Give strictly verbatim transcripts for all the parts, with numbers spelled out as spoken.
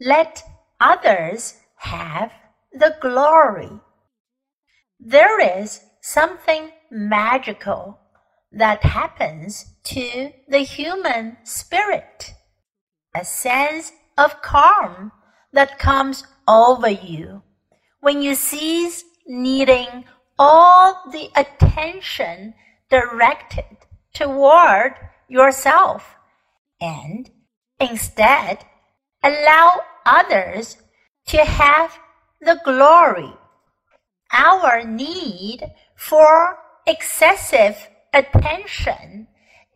Let others have the glory. There is something magical that happens to the human spirit. A sense of calm that comes over you when you cease needing all the attention directed toward yourself and instead allow others to have the glory. Our need for excessive attention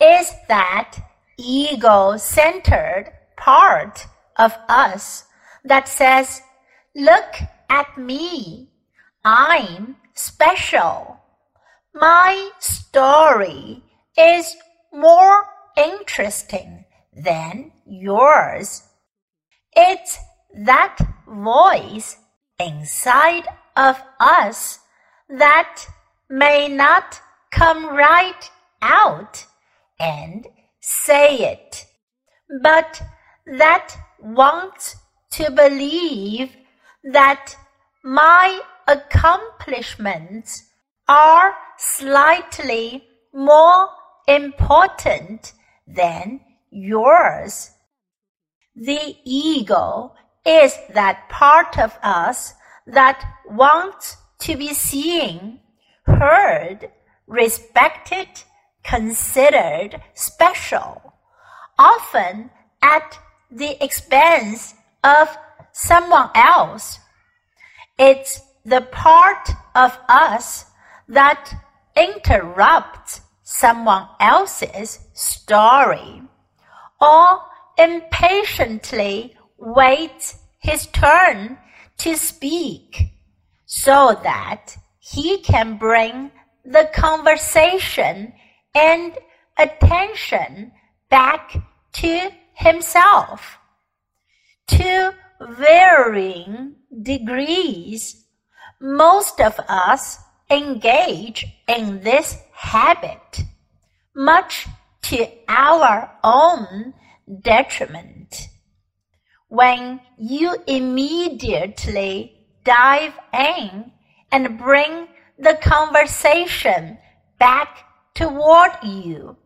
is that ego-centered part of us that says, "Look at me, I'm special. My story is more interesting than yours." It's that voice inside of us that may not come right out and say it, but that wants to believe that my accomplishments are slightly more important than yours. The ego is that part of us that wants to be seen, heard, respected, considered special, often at the expense of someone else. It's the part of us that interrupts someone else's story or impatiently waits his turn to speak so that he can bring the conversation and attention back to himself. To varying degrees, most of us engage in this habit, much to our own detriment. When you immediately dive in and bring the conversation back toward you,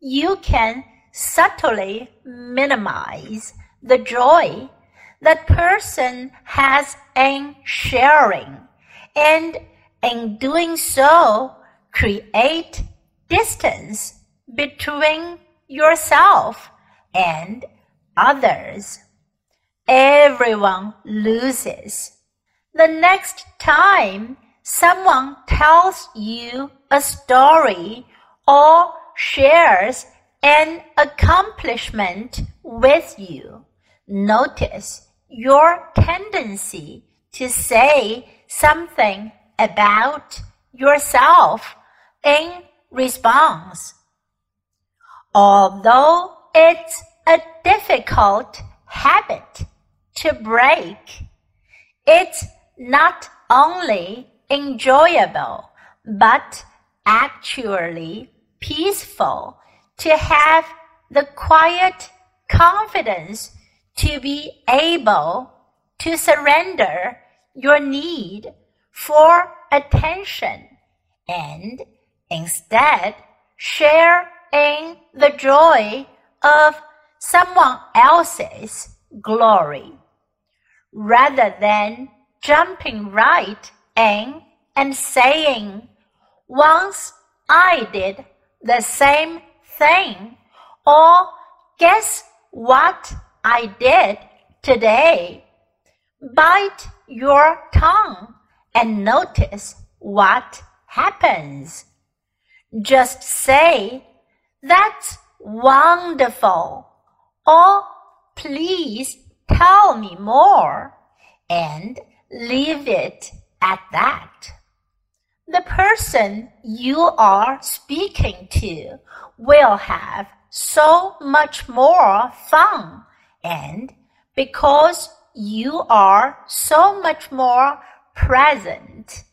you can subtly minimize the joy that person has in sharing, and in doing so, create distance between yourself and others. Everyone loses. The next time someone tells you a story or shares an accomplishment with you, notice your tendency to say something about yourself in response. Although it's a difficult habit to break, it's not only enjoyable but actually peaceful to have the quiet confidence to be able to surrender your need for attention and instead share in the joy of someone else's glory, rather than jumping right in and saying, "Once I did the same thing," or "Guess what I did today." Bite your tongue and notice what happens. Just say, "That's wonderful," or "Please tell me more," and leave it at that. The person you are speaking to will have so much more fun, and because you are so much more present,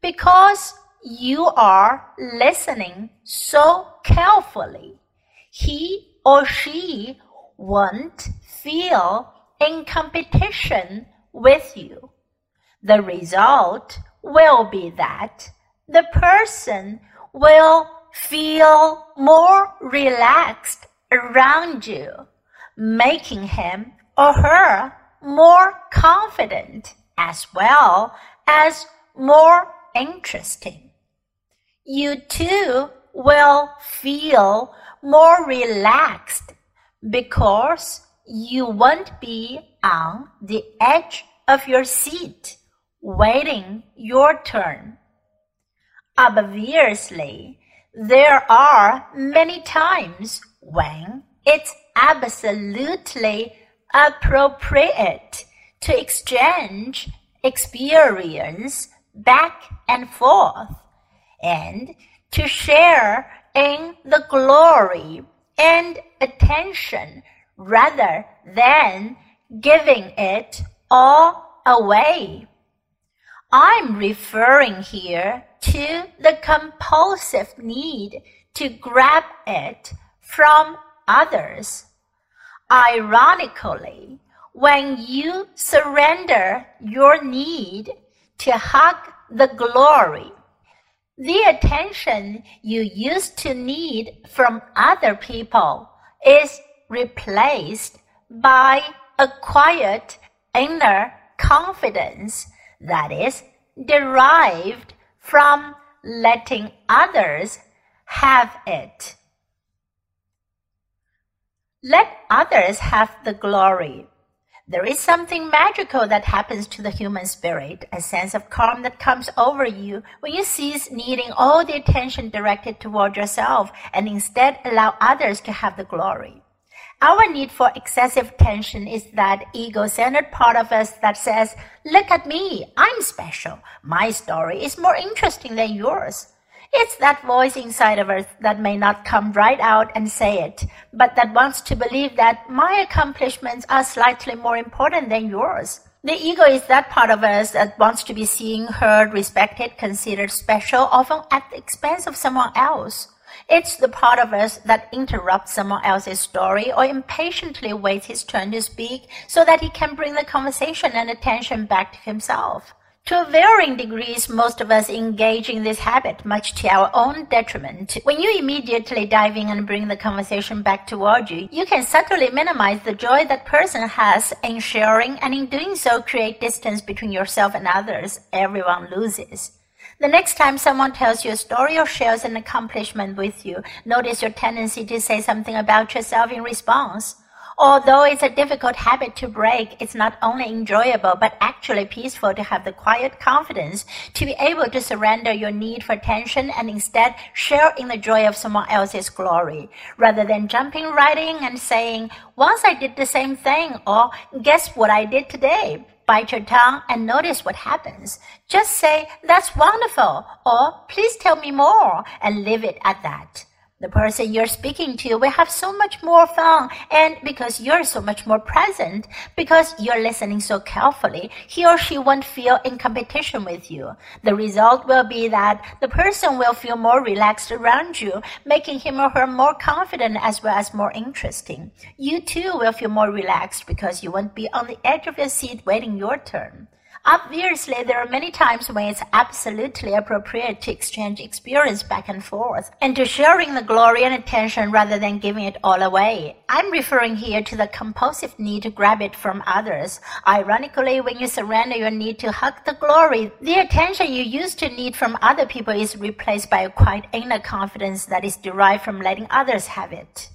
because you are listening so carefully, he or she won't feel in competition with you. The result will be that the person will feel more relaxed around you, making him or her more confident as well as more interesting. You too will feel more relaxed because you won't be on the edge of your seat waiting your turn. Obviously, there are many times when it's absolutely appropriate to exchange experience back and forth and to share in the glory and attention rather than giving it all away. I'm referring here to the compulsive need to grab it from others. Ironically, when you surrender your need to hug the glory, the attention you used to need from other people is replaced by a quiet inner confidence that is derived from letting others have it. Let others have the glory. There is something magical that happens to the human spirit, a sense of calm that comes over you when you cease needing all the attention directed toward yourself and instead allow others to have the glory. Our need for excessive attention is that ego-centered part of us that says, "Look at me, I'm special. My story is more interesting than yours." It's that voice inside of us that may not come right out and say it, but that wants to believe that my accomplishments are slightly more important than yours. The ego is that part of us that wants to be seen, heard, respected, considered special, often at the expense of someone else. It's the part of us that interrupts someone else's story or impatiently waits his turn to speak so that he can bring the conversation and attention back to himself. To varying degrees, most of us engage in this habit, much to our own detriment. When you immediately dive in and bring the conversation back toward you, you can subtly minimize the joy that person has in sharing, and in doing so create distance between yourself and others. Everyone loses. The next time someone tells you a story or shares an accomplishment with you, notice your tendency to say something about yourself in response. Although it's a difficult habit to break, it's not only enjoyable but actually peaceful to have the quiet confidence to be able to surrender your need for attention and instead share in the joy of someone else's glory, rather than jumping right in and saying, "Once I did the same thing," or "Guess what I did today?" Bite your tongue and notice what happens. Just say, "That's wonderful," or "Please tell me more," and leave it at that. The person you're speaking to will have so much more fun, and because you're so much more present, because you're listening so carefully, he or she won't feel in competition with you. The result will be that the person will feel more relaxed around you, making him or her more confident as well as more interesting. You too will feel more relaxed because you won't be on the edge of your seat waiting your turn. Obviously, there are many times when it's absolutely appropriate to exchange experience back and forth and to sharing the glory and attention rather than giving it all away. I'm referring here to the compulsive need to grab it from others. Ironically, when you surrender your need to hug the glory, the attention you used to need from other people is replaced by a quiet inner confidence that is derived from letting others have it.